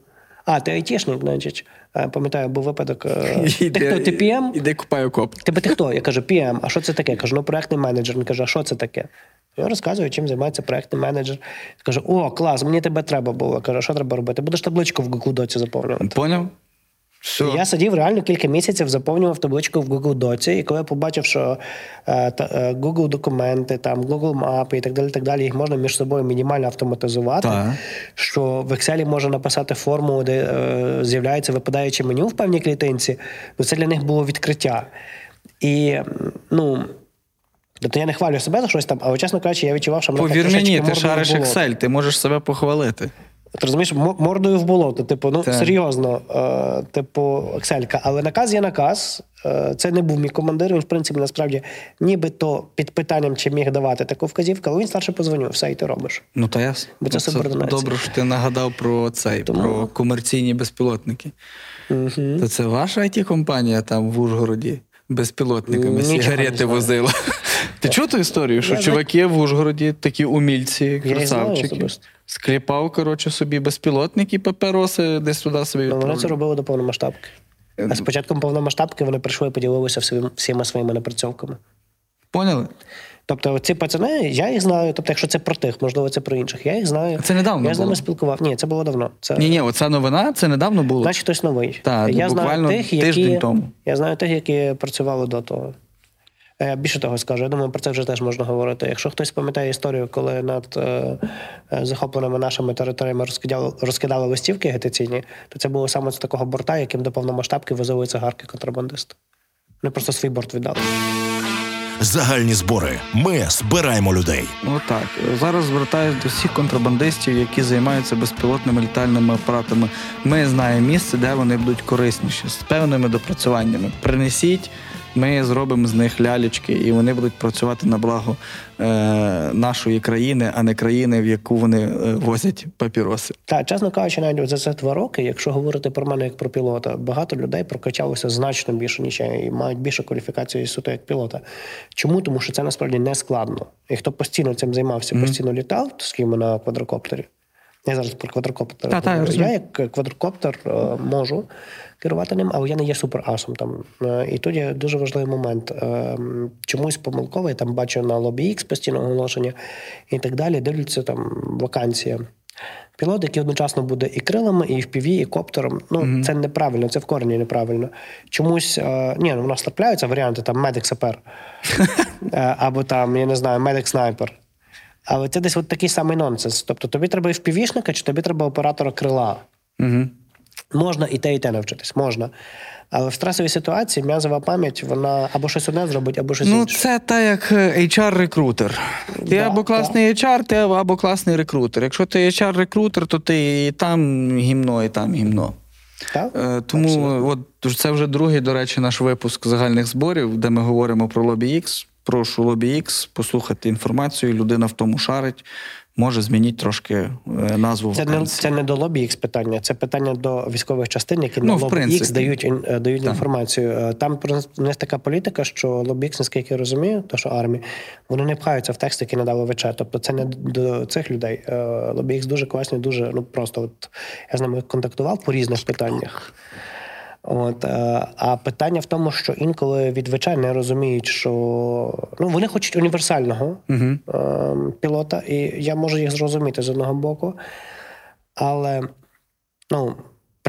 А, ти айтішник, значить, пам'ятаю, був випадок, ти хто, ти Пі Ем? Іди купай окоп. Тебе ти хто? Я кажу, Пі Ем, а що це таке? Я кажу, ну, проєктний менеджер. Він каже, а що це таке? Я розказую, чим займається проєктний менеджер. Я кажу, о, клас, мені тебе треба було. Я кажу, а що треба робити? Будеш табличку в Google Доці заповнювати. Поняв? Все. Я сидів реально кілька місяців, заповнював табличку в Google Доці, і коли я побачив, що Google документи, там, Google мапи і так далі, так далі, їх можна між собою мінімально автоматизувати, так. Що в Excel можна написати форму, де е, з'являється випадаюче меню в певній клітинці, ну це для них було відкриття. І, ну... Тобто я не хвалю себе за щось там, але, чесно кажучи, я відчував, що... Повір мені, ти шариш Excel, ти можеш себе похвалити. Ти розумієш, мордою в болото, типу, ну, так. Серйозно, е, типу, Екселька. Але наказ є наказ, е, це не був мій командир, він, в принципі, насправді, нібито під питанням, чи міг давати таку вказівку, але він старше подзвонив, все, і ти робиш. Ну, та ясно. Бо це субординація. Добре, що ти нагадав про цей, Тому... про комерційні безпілотники. Угу. То це ваша ай ті-компанія там в Ужгороді безпілотниками сигарети возила? Ти чув ту історію, що я чуваки знаю. В Ужгороді такі умільці, красавчики, скліпав, коротше, собі безпілотники, папероси, десь туди собі відправили. Вони це робили до повномасштабки. А з початком повномасштабки вони прийшли і поділилися всіма своїми напрацьовками. Поняли? Тобто ці пацани, я їх знаю, тобто якщо це про тих, можливо, це про інших, я їх знаю. Це недавно Я з ними було. спілкував. Ні, це було давно. Це... Ні-ні, оця новина, це недавно було. Значить, хтось новий. Та, я буквально знаю тих, тиждень які... тому. Я знаю тих, які працювали до того. Більше того скажу, я думаю, про це вже теж можна говорити. Якщо хтось пам'ятає історію, коли над е, захопленими нашими територіями розкидали, розкидали листівки агітаційні, то це було саме з такого борта, яким до повномасштабки возили цигарки контрабандисти. Вони просто свій борт віддали. Загальні збори. Ми збираємо людей. Ну так. Зараз звертаюся до всіх контрабандистів, які займаються безпілотними літальними апаратами. Ми знаємо місце, де вони будуть корисніші, з певними допрацюваннями. Принесіть, ми зробимо з них лялечки, і вони будуть працювати на благо е, нашої країни, а не країни, в яку вони е, возять папіроси. Так, чесно кажучи, навіть за це два роки, якщо говорити про мене як про пілота, багато людей прокачалося значно більше, ніж я, і мають більше кваліфікації суто як пілота. Чому? Тому що це насправді не складно. І хто постійно цим займався, mm-hmm. постійно літав, то з ким на квадрокоптері. Я зараз про квадрокоптер. Та, та, я як квадрокоптер можу керувати ним, але я не є суперасом там. І тут є дуже важливий момент. Чомусь помилково, я там бачу на Lobby X постійно оголошення і так далі, дивляться там вакансія. Пілот, який одночасно буде і крилами, і впів, і коптером. Ну, mm-hmm. це неправильно, це в корені неправильно. Чомусь, е, ні, ну, в нас трапляються варіанти, там, медик-сапер, або там, я не знаю, медик-снайпер. Але це десь от такий самий нонсенс. Тобто тобі треба і впівішника, чи тобі треба оператора крила. Угу. Можна і те, і те навчитись, можна. Але в стресовій ситуації м'язова пам'ять, вона або щось одне зробить, або щось ну, інше. Ну, це та як ейч ар-рекрутер. Ти да, або класний да. ейч ар, ти або класний рекрутер. Якщо ти ейч ар-рекрутер, то ти і там гімно, і там гімно. Так? Тому Абсолютно. От це вже другий, до речі, наш випуск загальних зборів, де ми говоримо про Lobby X. Прошу Lobby X послухати інформацію, людина в тому шарить, може змінити трошки назву вакансії. Це не, це не до Lobby X питання, це питання до військових частин, які ну, на Lobby X дають, дають інформацію. Там в нас така політика, що Lobby X, наскільки я розумію, то що армії, вони не пхаються в текст, який надали ВЧ. Тобто це не до цих людей. Lobby X дуже класні, дуже, ну просто от я з ними контактував по різних питаннях. От, а питання в тому, що інколи від ВЧ не розуміють, що ну, вони хочуть універсального uh-huh. пілота, і я можу їх зрозуміти з одного боку, але ну,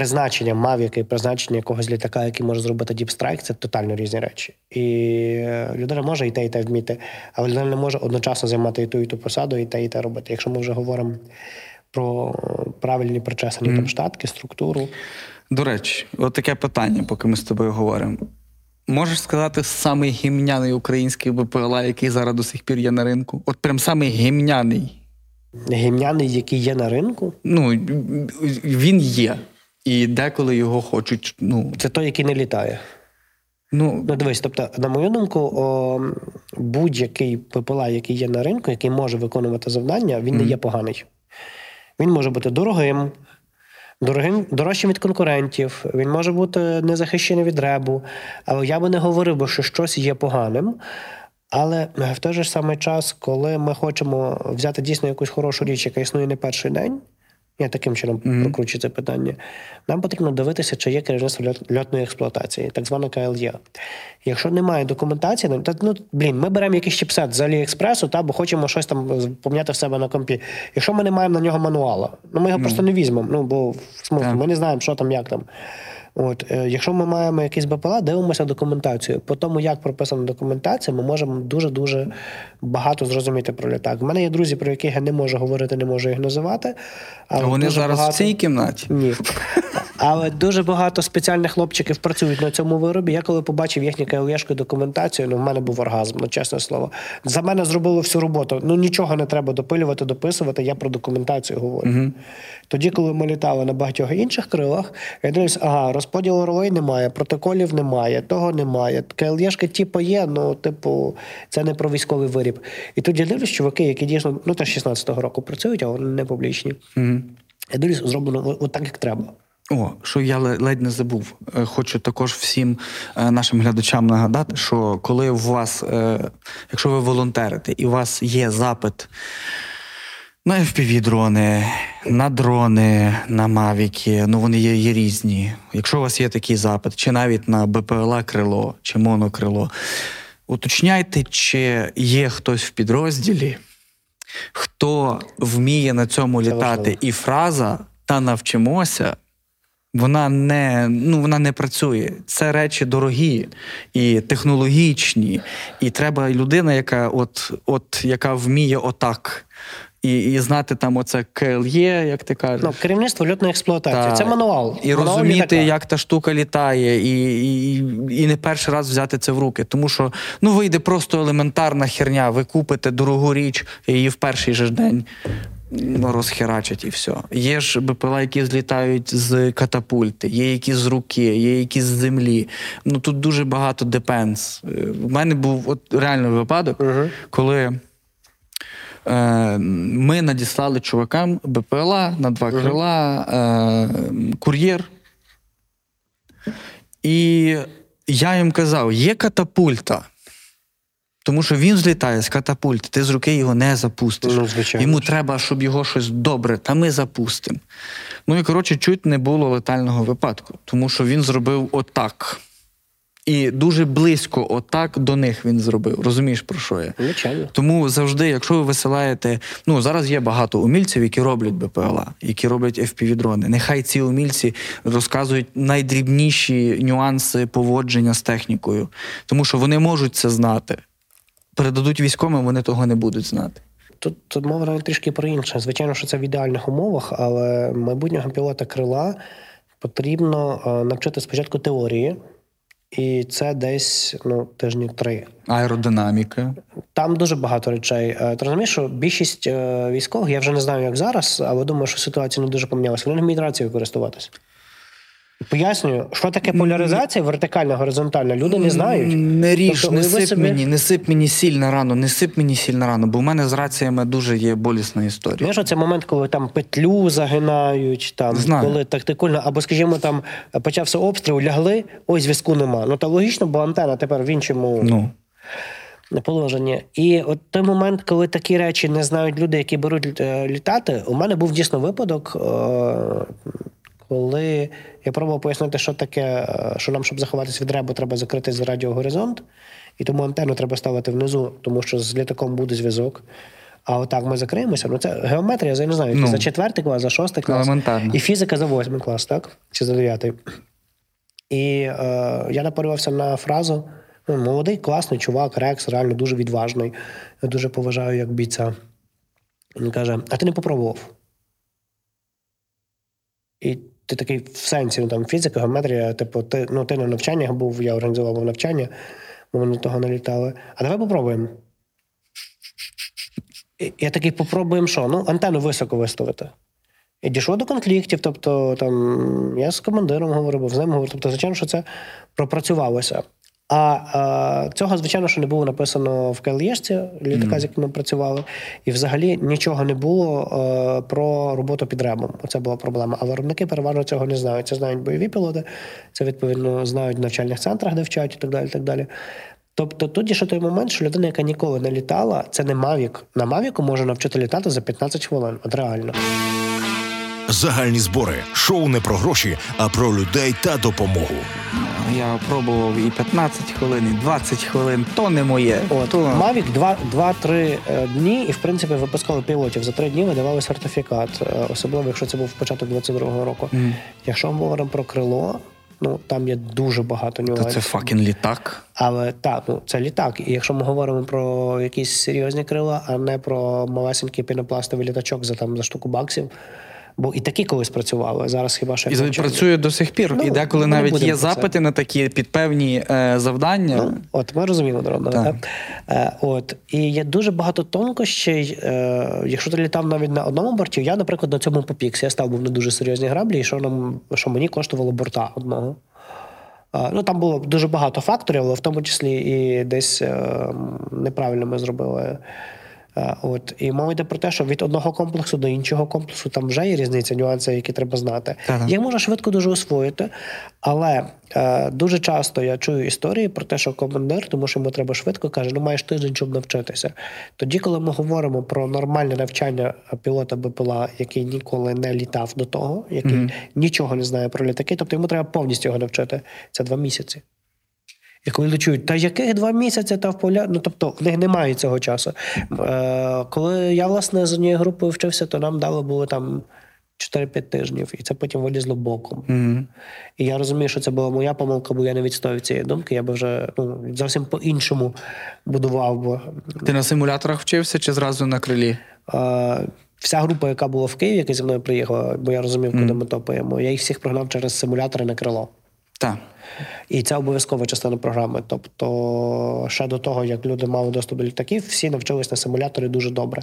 призначення Мавіка і призначення якогось літака, який може зробити діпстрайк, це тотально різні речі. І людина може і те, і те вміти, але людина не може одночасно займати і ту, і ту посаду, і те, і те робити. Якщо ми вже говоримо про правильні причесані там штатки, структуру. До речі, от таке питання, поки ми з тобою говоримо. Можеш сказати, самий гімняний український БПЛА, який зараз до сих пір є на ринку? От прям самий гімняний. Гімняний, який є на ринку? Ну, він є. І деколи його хочуть, ну... Це той, який не літає. Ну, ну дивись, тобто, на мою думку, о, будь-який БПЛА, який є на ринку, який може виконувати завдання, він mm. не є поганий. Він може бути дорогим, Дорогим, дорожчим від конкурентів, він може бути незахищений від ребу. Але я би не говорив би, що щось є поганим. Але в той же самий час, коли ми хочемо взяти дійсно якусь хорошу річ, яка існує не перший день, я таким чином mm-hmm. прокручу це питання, нам потрібно дивитися, чи є керівництво льот, льотної експлуатації, так звана КЛЄ. Якщо немає документації, то, ну, блін, ми беремо якийсь чіпсет з Аліекспресу, та, бо хочемо щось там поміняти в себе на компі. Якщо ми не маємо на нього мануала, ну ми його mm-hmm. просто не візьмемо, ну, бо в смислі, yeah. ми не знаємо, що там, як там. От, якщо ми маємо якийсь БПЛА, дивимося документацію. По тому, як прописана документація, ми можемо дуже-дуже багато зрозуміти про літак. У мене є друзі, про яких я не можу говорити, не можу їх називати. Але вони зараз багато... в цій кімнаті? Ні. Але дуже багато спеціальних хлопчиків працюють на цьому виробі. Я коли побачив їхню КЛЄшку документацію, ну, в мене був оргазм, ну, чесне слово. За мене зробило всю роботу. Ну, нічого не треба допилювати, дописувати, я про документацію говорю. Угу. Тоді, коли ми літали на багатьох інших крилах, я дивлюсь, ага, розподілу ролей немає, протоколів немає, того немає. КЛЄшка типу є, ну, типу, це не про військовий виріб. І тут я дивлюсь, чуваки, які дійсно, ну, та шістнадцятого року працюють, а вони не публічні. Угу. Я дивлюсь, зроблено от так, як треба. О, що я ледь не забув. Хочу також всім нашим глядачам нагадати, що коли у вас, якщо ви волонтерите, і у вас є запит на еф пі ві-дрони, на дрони, на мавіки, ну вони є, є різні. Якщо у вас є такий запит, чи навіть на БПЛА-крило, чи монокрило, уточняйте, чи є хтось в підрозділі, хто вміє на цьому літати. І фраза «та навчимося» Вона не, ну, вона не працює. Це речі дорогі і технологічні. І треба людина, яка от, от яка вміє отак. І, і знати там оце КЛЄ, як ти кажеш. Ну, керівництво льотної експлуатації. Так. Це мануал. І мануал розуміти, літака. Як та штука літає. І, і, і не перший раз взяти це в руки. Тому що, ну, вийде просто елементарна херня. Ви купите дорогу річ, і її в перший же день розхерачать і все. Є ж БПЛА, які злітають з катапульти, є які з руки, є які з землі. Ну, тут дуже багато депенс. У мене був от реально випадок, uh-huh. коли е, ми надіслали чувакам БПЛА на два uh-huh. крила, е, кур'єр. І я їм казав, є катапульта. Тому що він злітає з катапульти, ти з руки його не запустиш. Ну, звичайно. Йому треба, щоб його щось добре, та ми запустимо. Ну і, коротше, чуть не було летального випадку, тому що він зробив отак. І дуже близько отак до них він зробив. Розумієш, про що я? Звичайно. Тому завжди, якщо ви висилаєте... Ну, зараз є багато умільців, які роблять БПЛА, які роблять еф пі ві-дрони. Нехай ці умільці розказують найдрібніші нюанси поводження з технікою. Тому що вони можуть це знати. Передадуть військовим, вони того не будуть знати. Тут, тут мова трішки про інше. Звичайно, що це в ідеальних умовах, але майбутнього пілота крила потрібно навчити спочатку теорії, і це десь, ну, тижні три. Аеродинаміка. Там дуже багато речей. Ти розумієш, що більшість військових, я вже не знаю, як зараз, але думаю, що ситуація не дуже помінялася. Вони не вміють рацією користуватися. Пояснюю, що таке поляризація, вертикальна, горизонтальна, люди не знають. Не ріж, тобто, не сип собі... мені, не сип мені сіль на рану, не сип мені сіль на рану, бо в мене з раціями дуже є болісна історія. Знаєш, оце момент, коли там петлю загинають, там, коли тактикульно, або, скажімо, там почався обстріл, лягли, ой, зв'язку нема. Ну, та логічно, бо антена тепер в іншому... Ну. Положення. І от той момент, коли такі речі не знають люди, які беруть літати, у мене був дійсно випадок... Коли я пробував пояснити, що таке, що нам, щоб заховатися від ребу, треба закрити з радіогоризонт, і тому антенну треба ставити внизу, тому що з літаком буде зв'язок. А отак ми закриємося. Ну, це геометрія, я не знаю, ну, за четвертий клас, за шостий клас. І фізика за восьмий клас, так? Чи за дев'ятий. І е, я напорювався на фразу, ну, молодий, класний чувак, Рекс, реально дуже відважний. Я дуже поважаю як бійця. Він каже, а ти не попробував? І ти такий, в сенсі, ну, там, фізика, геометрія, типу, ти, ну, ти на навчаннях був, я організував навчання, бо ми до того не літали. А давай попробуємо. Я такий, попробуємо що? Ну, антенну високо виставити. І дійшло до конфліктів, тобто, там, я з командиром говорив, з ним говорив, тобто, звичайно, що це пропрацювалося. А, а цього, звичайно, що не було написано в КЛЄшці, літака, mm-hmm. з якими працювали, і взагалі нічого не було а, про роботу під ребом. Оце була проблема. А виробники переважно цього не знають. Це знають бойові пілоти, це, відповідно, знають в навчальних центрах, де вчать і так далі, так далі. Тобто тут ще той момент, що людина, яка ніколи не літала, це не Мавік. На Мавіку може навчити літати за п'ятнадцять хвилин. От реально. Загальні збори. Шоу не про гроші, а про людей та допомогу. Я пробував і п'ятнадцять хвилин, і двадцять хвилин. То не моє. От, то... Мавік два-три дні, і, в принципі, випускали пілотів. За три дні видавали сертифікат. Особливо, якщо це був початок двадцять другого року. Mm. Якщо ми говоримо про крило, ну, там є дуже багато нюансів. Та це факін літак. Але так, ну, це літак. І якщо ми говоримо про якісь серйозні крила, а не про малесенький пінопластовий літачок за, там, за штуку баксів, бо і такі колись працювали, зараз хіба що... І працює до сих пір, ну, і деколи навіть є запити на такі підпевні е, завдання. Ну, от, ми розуміємо, дорога, так? так? Е, от, і є дуже багато тонкощей, е, якщо ти літав навіть на одному борті, я, наприклад, на цьому попікся, я став був на дуже серйозні граблі, і що, нам, що мені коштувало борта одного. Е, ну, там було дуже багато факторів, але в тому числі і десь е, неправильно ми зробили... От. І мова йде про те, що від одного комплексу до іншого комплексу там вже є різниця, нюанси, які треба знати. Ага. Їх можна швидко дуже освоїти, але е, дуже часто я чую історії про те, що командир, тому що йому треба швидко, каже, ну маєш тиждень, щоб навчитися. Тоді, коли ми говоримо про нормальне навчання пілота БПЛА, який ніколи не літав до того, який mm-hmm. нічого не знає про літаки, тобто йому треба повністю його навчити. Це два місяці. І коли чують, та яких два місяці та в поля... Ну, тобто, в них немає цього часу. Е, коли я, власне, з однією групою вчився, то нам дали було там чотири-п'ять тижнів, і це потім вилізло боком. Mm-hmm. І я розумію, що це була моя помилка, бо я не відстояв цієї думки, я би вже ну, зовсім по-іншому будував. Бо... Ти на симуляторах вчився чи зразу на крилі? Е, Вся група, яка була в Києві, яка зі мною приїхала, бо я розумів, mm-hmm. куди ми топаємо, я їх всіх прогнав через симулятори на крило. Так. І це обов'язкова частина програми. Тобто, ще до того, як люди мали доступ до літаків, всі навчились на симуляторі дуже добре.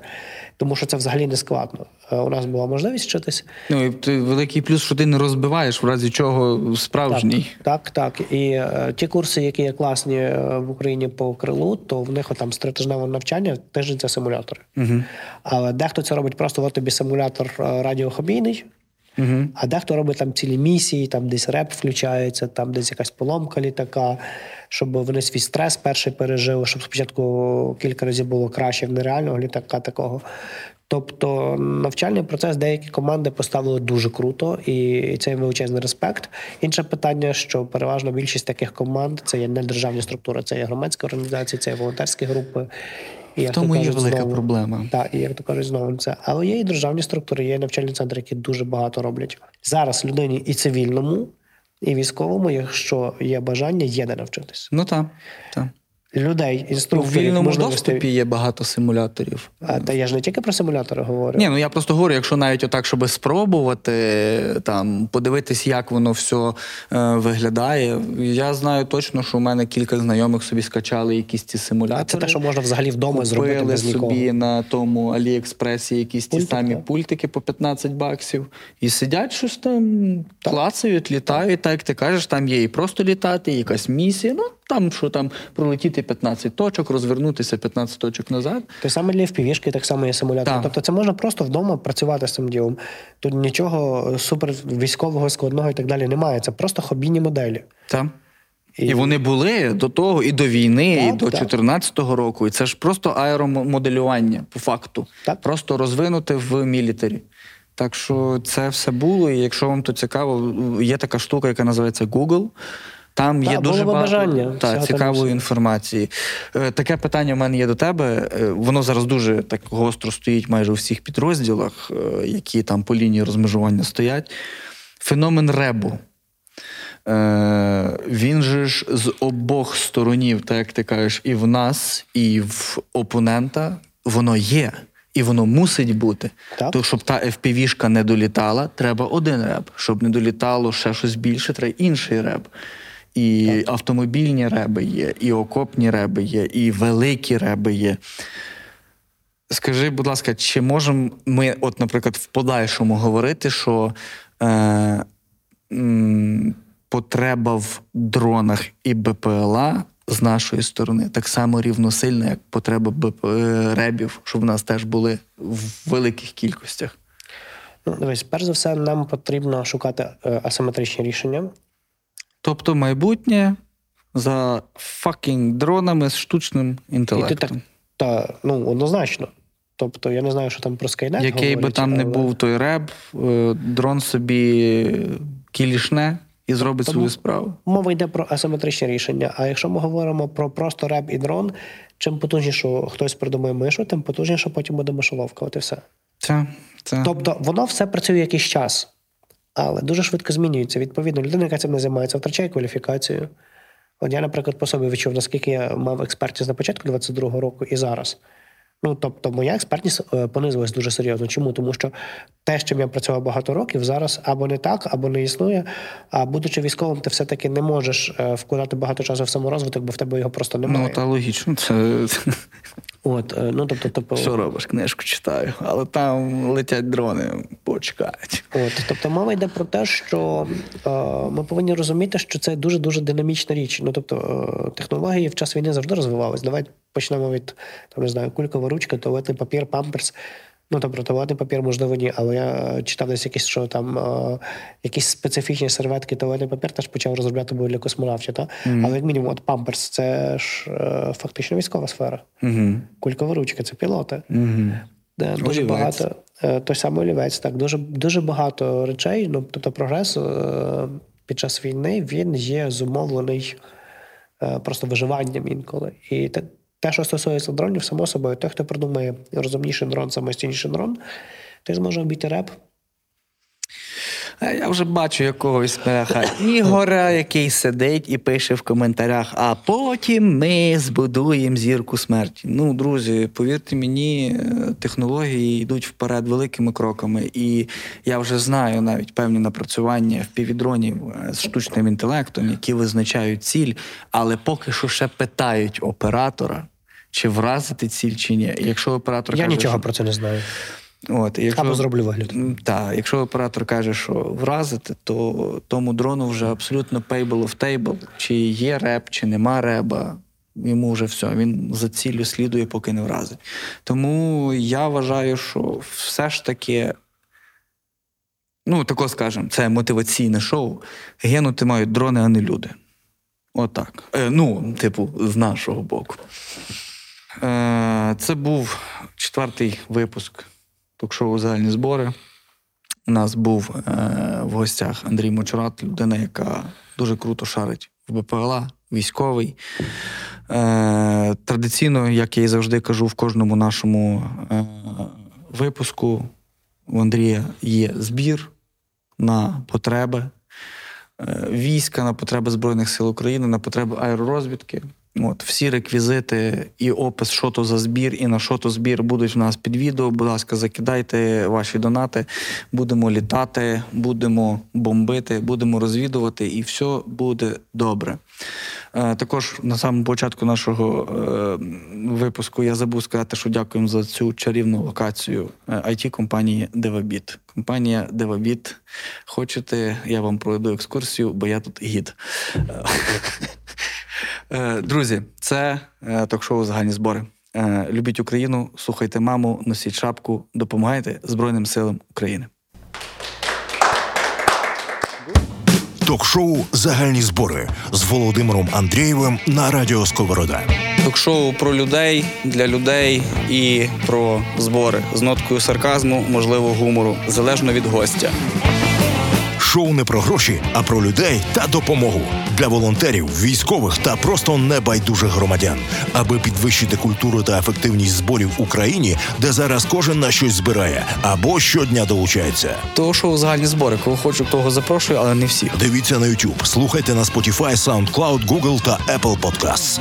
Тому що це взагалі не складно. У нас була можливість вчитись. Ну, і ти великий плюс, що ти не розбиваєш, в разі чого справжній. Так, так. так. І е, ті курси, які є класні в Україні по крилу, то в них там з тритижневого навчання тиждень – це симулятори. Угу. Але дехто це робить просто, от тобі симулятор радіохобійний, Uh-huh. а дехто робить там цілі місії, там десь реп включається, там десь якась поломка літака, щоб вони свій стрес перший пережили, щоб спочатку кілька разів було краще в нереального літака такого. Тобто навчальний процес деякі команди поставили дуже круто, і це величезний респект. Інше питання, що переважно більшість таких команд – це є не державні структури, це є громадські організації, це є волонтерські групи. І, в тому є велика знову, проблема. Так, і як то кажуть, знову це. Але є і державні структури, є і навчальні центри, які дуже багато роблять. Зараз людині і цивільному, і військовому, якщо є бажання, є де навчитись. Ну так, так. Людей, інструкторів. У вільному доступі є багато симуляторів. А, та я ж не тільки про симулятори говорю. Ні, ну я просто говорю, якщо навіть отак, щоб спробувати, там, подивитись, як воно все е, виглядає. Я знаю точно, що у мене кілька знайомих собі скачали якісь ці симулятори. Це те, що можна взагалі вдома зробити без нікого. Купили собі на тому Аліекспресі якісь ті Пультик, самі так. пультики по п'ятнадцять баксів. І сидять щось там, так. клацають, літають. Так, як ти кажеш, там є і просто літати, і якась місія. Ну, там, що там, пролетіти п'ятнадцять точок, розвернутися п'ятнадцять точок назад. Те саме для еф пі ві-шки, так само є симулятор. Так. Тобто це можна просто вдома працювати з цим ділом. Тут нічого супер військового, складного і так далі немає. Це просто хобійні моделі. Так. І... і вони були до того, і до війни, так, і до чотирнадцятого року. І це ж просто аеромоделювання, по факту. Так. Просто розвинути в мілітарі. Так що це все було, і якщо вам то цікаво, є така штука, яка називається Google. Там та, є дуже багато та, цікавої інформації. Таке питання в мене є до тебе. Воно зараз дуже так гостро стоїть майже у всіх підрозділах, які там по лінії розмежування стоять. Феномен ребу. Він же ж з обох сторонів, так як ти кажеш, і в нас, і в опонента, воно є. І воно мусить бути. Так. То, щоб та еф пі ві-шка не долітала, треба один реб. Щоб не долітало ще щось більше, треба інший реб. І так. Автомобільні реби є, і окопні реби є, і великі реби є. Скажи, будь ласка, чи можемо ми, от, наприклад, в подальшому говорити, що е, м, потреба в дронах і БПЛА з нашої сторони так само рівносильна, як потреба БП... ребів, щоб в нас теж були в великих кількостях? Ну, дивись, перш за все, нам потрібно шукати асиметричні рішення. Тобто майбутнє за fucking дронами з штучним інтелектом. Так, та, ну, однозначно. Тобто, я не знаю, що там про скайнет говорять. Який би там але... не був той реб, дрон собі кілішне і зробить Тому свою справу. Мова йде про асиметричні рішення. А якщо ми говоримо про просто реб і дрон, чим потужніше хтось придумає мишу, тим потужніше потім буде мишоловка. От і все. Це, це. Тобто, воно все працює якийсь час. Але дуже швидко змінюється. Відповідно, людина, яка цим не займається, втрачає кваліфікацію. От я, наприклад, по собі відчув, наскільки я мав експертність на початку двадцять другого року і зараз. Ну, тобто, моя експертність понизилась дуже серйозно. Чому? Тому що те, з чим я працював багато років, зараз або не так, або не існує. А будучи військовим, ти все-таки не можеш вкладати багато часу в саморозвиток, бо в тебе його просто немає. Ну, та логічно. Це... От, ну, тобто, тобто... Що робиш? Книжку читаю, але там летять дрони, почекають. От, тобто, мова йде про те, що е, ми повинні розуміти, що це дуже-дуже динамічна річ. Ну, тобто, е, технології в час війни завжди розвивались. Давайте почнемо від, там, не знаю, кулькової ручки, туалетний папір, памперс. Ну, тобто, туалетний папір, можливо, ні, але я читав десь якісь, що там е, якісь специфічні серветки, туалетний папір теж почав розробляти був для космонавтів, та? Mm-hmm. Але, як мінімум, от памперс – це ж е, фактично військова сфера. Mm-hmm. Кулькова ручка – це пілоти. Mm-hmm. Де, дуже багато, е, той самий олівець, так, дуже, дуже багато речей, ну, тобто, прогрес е, під час війни, він є зумовлений е, просто виживанням інколи. І те, Те, що стосується дронів, само собою, той, хто придумає розумніший дрон, самостійніший дрон, той зможе обійти реп. Я вже бачу якогось меха Ігора, який сидить і пише в коментарях, а потім ми збудуємо зірку смерті. Ну, друзі, повірте мені, технології йдуть вперед великими кроками. І я вже знаю навіть певні напрацювання впівдронів з штучним інтелектом, які визначають ціль, але поки що ще питають оператора, чи вразити ціль, чи ні. Якщо оператор я каже, нічого що... про це не знаю. От, якщо, або зроблю вигляд. Так, якщо оператор каже, що вразити, то тому дрону вже абсолютно payable of table. Чи є реб, чи нема реба, йому вже все, він за ціллю слідує, поки не вразить. Тому я вважаю, що все ж таки, ну, тако скажемо, це мотиваційне шоу, гинути мають дрони, а не люди. Отак. Е, ну, типу, з нашого боку. Е, це був четвертий випуск ток-шоу «Загальні збори». У нас був е- в гостях Андрій Мочурад, людина, яка дуже круто шарить в БПЛА, військовий. Е- традиційно, як я і завжди кажу, в кожному нашому е- випуску у Андрія є збір на потреби е- війська, на потреби Збройних сил України, на потреби аеророзвідки. От, всі реквізити і опис, що то за збір і на що то збір будуть в нас під відео. Будь ласка, закидайте ваші донати. Будемо літати, будемо бомбити, будемо розвідувати і все буде добре. Е, також на самому початку нашого е, випуску я забув сказати, що дякуємо за цю чарівну локацію ай ті-компанії Деваbіт. Компанія Девabіт. Хочете, я вам проведу екскурсію, бо я тут гід. Друзі, це ток-шоу «Загальні збори». Любіть Україну, слухайте маму, носіть шапку, допомагайте Збройним силам України. Ток-шоу «Загальні збори» з Володимиром Андрієвим на Радіо Сковорода. Ток-шоу про людей, для людей і про збори. З ноткою сарказму, можливо, гумору, залежно від гостя. шоу не про гроші, а про людей та допомогу. Для волонтерів, військових та просто небайдужих громадян. Аби підвищити культуру та ефективність зборів в Україні, де зараз кожен на щось збирає або щодня долучається. Того шоу «Загальні збори». Кого хочу, того запрошую, але не всіх. Дивіться на YouTube, слухайте на Spotify, SoundCloud, Google та Apple Podcasts.